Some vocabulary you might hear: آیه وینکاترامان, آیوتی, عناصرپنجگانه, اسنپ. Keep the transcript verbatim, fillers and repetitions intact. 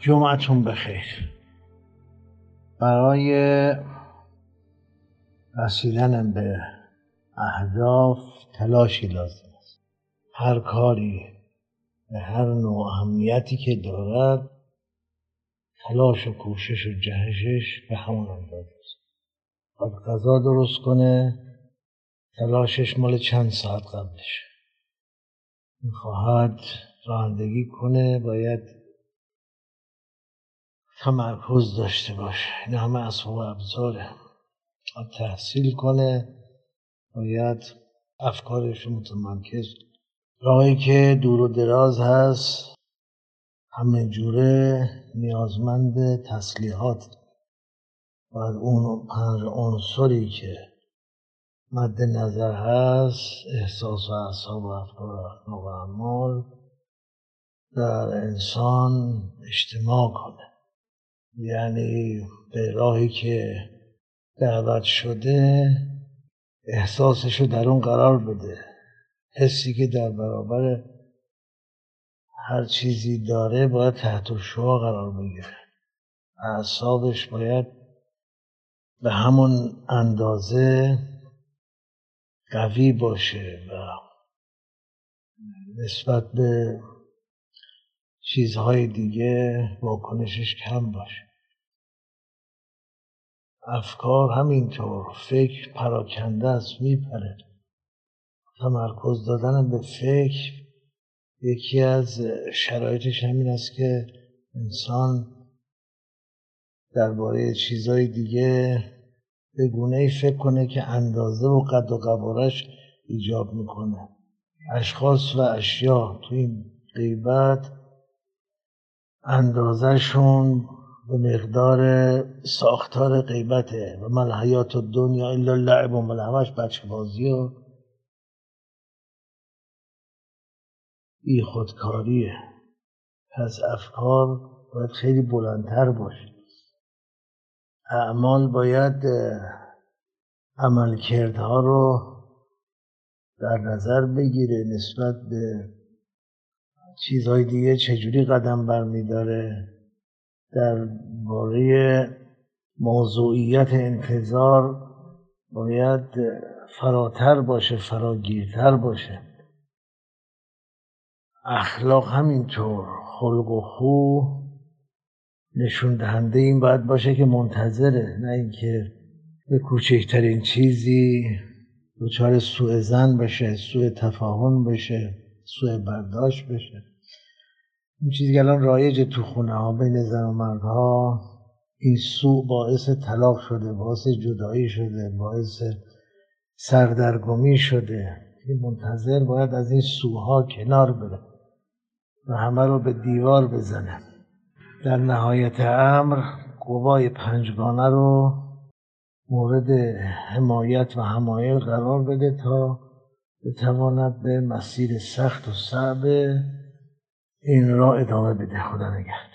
جمعتون بخیر. برای رسیدن به اهداف تلاشی لازم است. هر کاری به هر نوع اهمیتی که دارد، تلاش و کوشش و جهشش به همون اندازه است. باید غذا درست کنه، تلاشش مال چند ساعت قبلش. میخواهد رانندگی کنه، باید تمرکز داشته باشه. این همه اسباب و ابزاره. باید تحصیل کنه، باید افکارش متمرکز. راهی که دور و دراز هست، همه جوره نیازمند تسلیحات. باید اون پنج عنصری که مد نظر هست، احساس و اعصاب و افکار و اخلاق و اعمال، در انسان اجتماع کنه. یعنی به راهی که دعوت شده احساسش رو در اون قرار بده. حسی که در برابر هر چیزی داره باید تحت الشعاع قرار بگیره. اعصابش باید به همون اندازه قوی باشه و نسبت به چیزهای دیگه واکنشش کم باشه. افکار همینطور. فکر پراکنده است، میپره. تمرکز دادن به فکر، یکی از شرایطش همین است که انسان درباره چیزهای دیگه به گونه‌ای فکر کنه که اندازه و قد و قوارش ایجاب میکنه. اشخاص و اشیا تو این غیبت اندازه‌شون به مقدار ساختار غیبته و مل حیات الدنیا الا لعب و ملهمش بچه بازی و بی خودکاریه. پس افکار باید خیلی بلندتر باشه. اعمال باید عملکردها رو در نظر بگیره، نسبت به چیزهای دیگه چجوری قدم برمیداره. در باره موضوعیت انتظار باید فراتر باشه، فراگیرتر باشه. اخلاق همینطور. خلق و خو نشون دهنده این باید باشه که منتظره، نه اینکه به کوچکترین چیزی دچار سوء ظن بشه، سوء تفاهم بشه، سوء برداشت بشه. این چیزی که الان رایجه تو خونه ها بین زن و مردها، این سوء باعث طلاق شده، باعث جدایی شده، باعث سردرگمی شده. این منتظر باید از این سوها کنار بره و همه رو به دیوار بزنه. در نهایت امر قوای پنجگانه رو مورد حمایت و حمایل قرار بده تا بتواند به مسیر سخت و صعب این را ادامه بده. خدا نگهدار.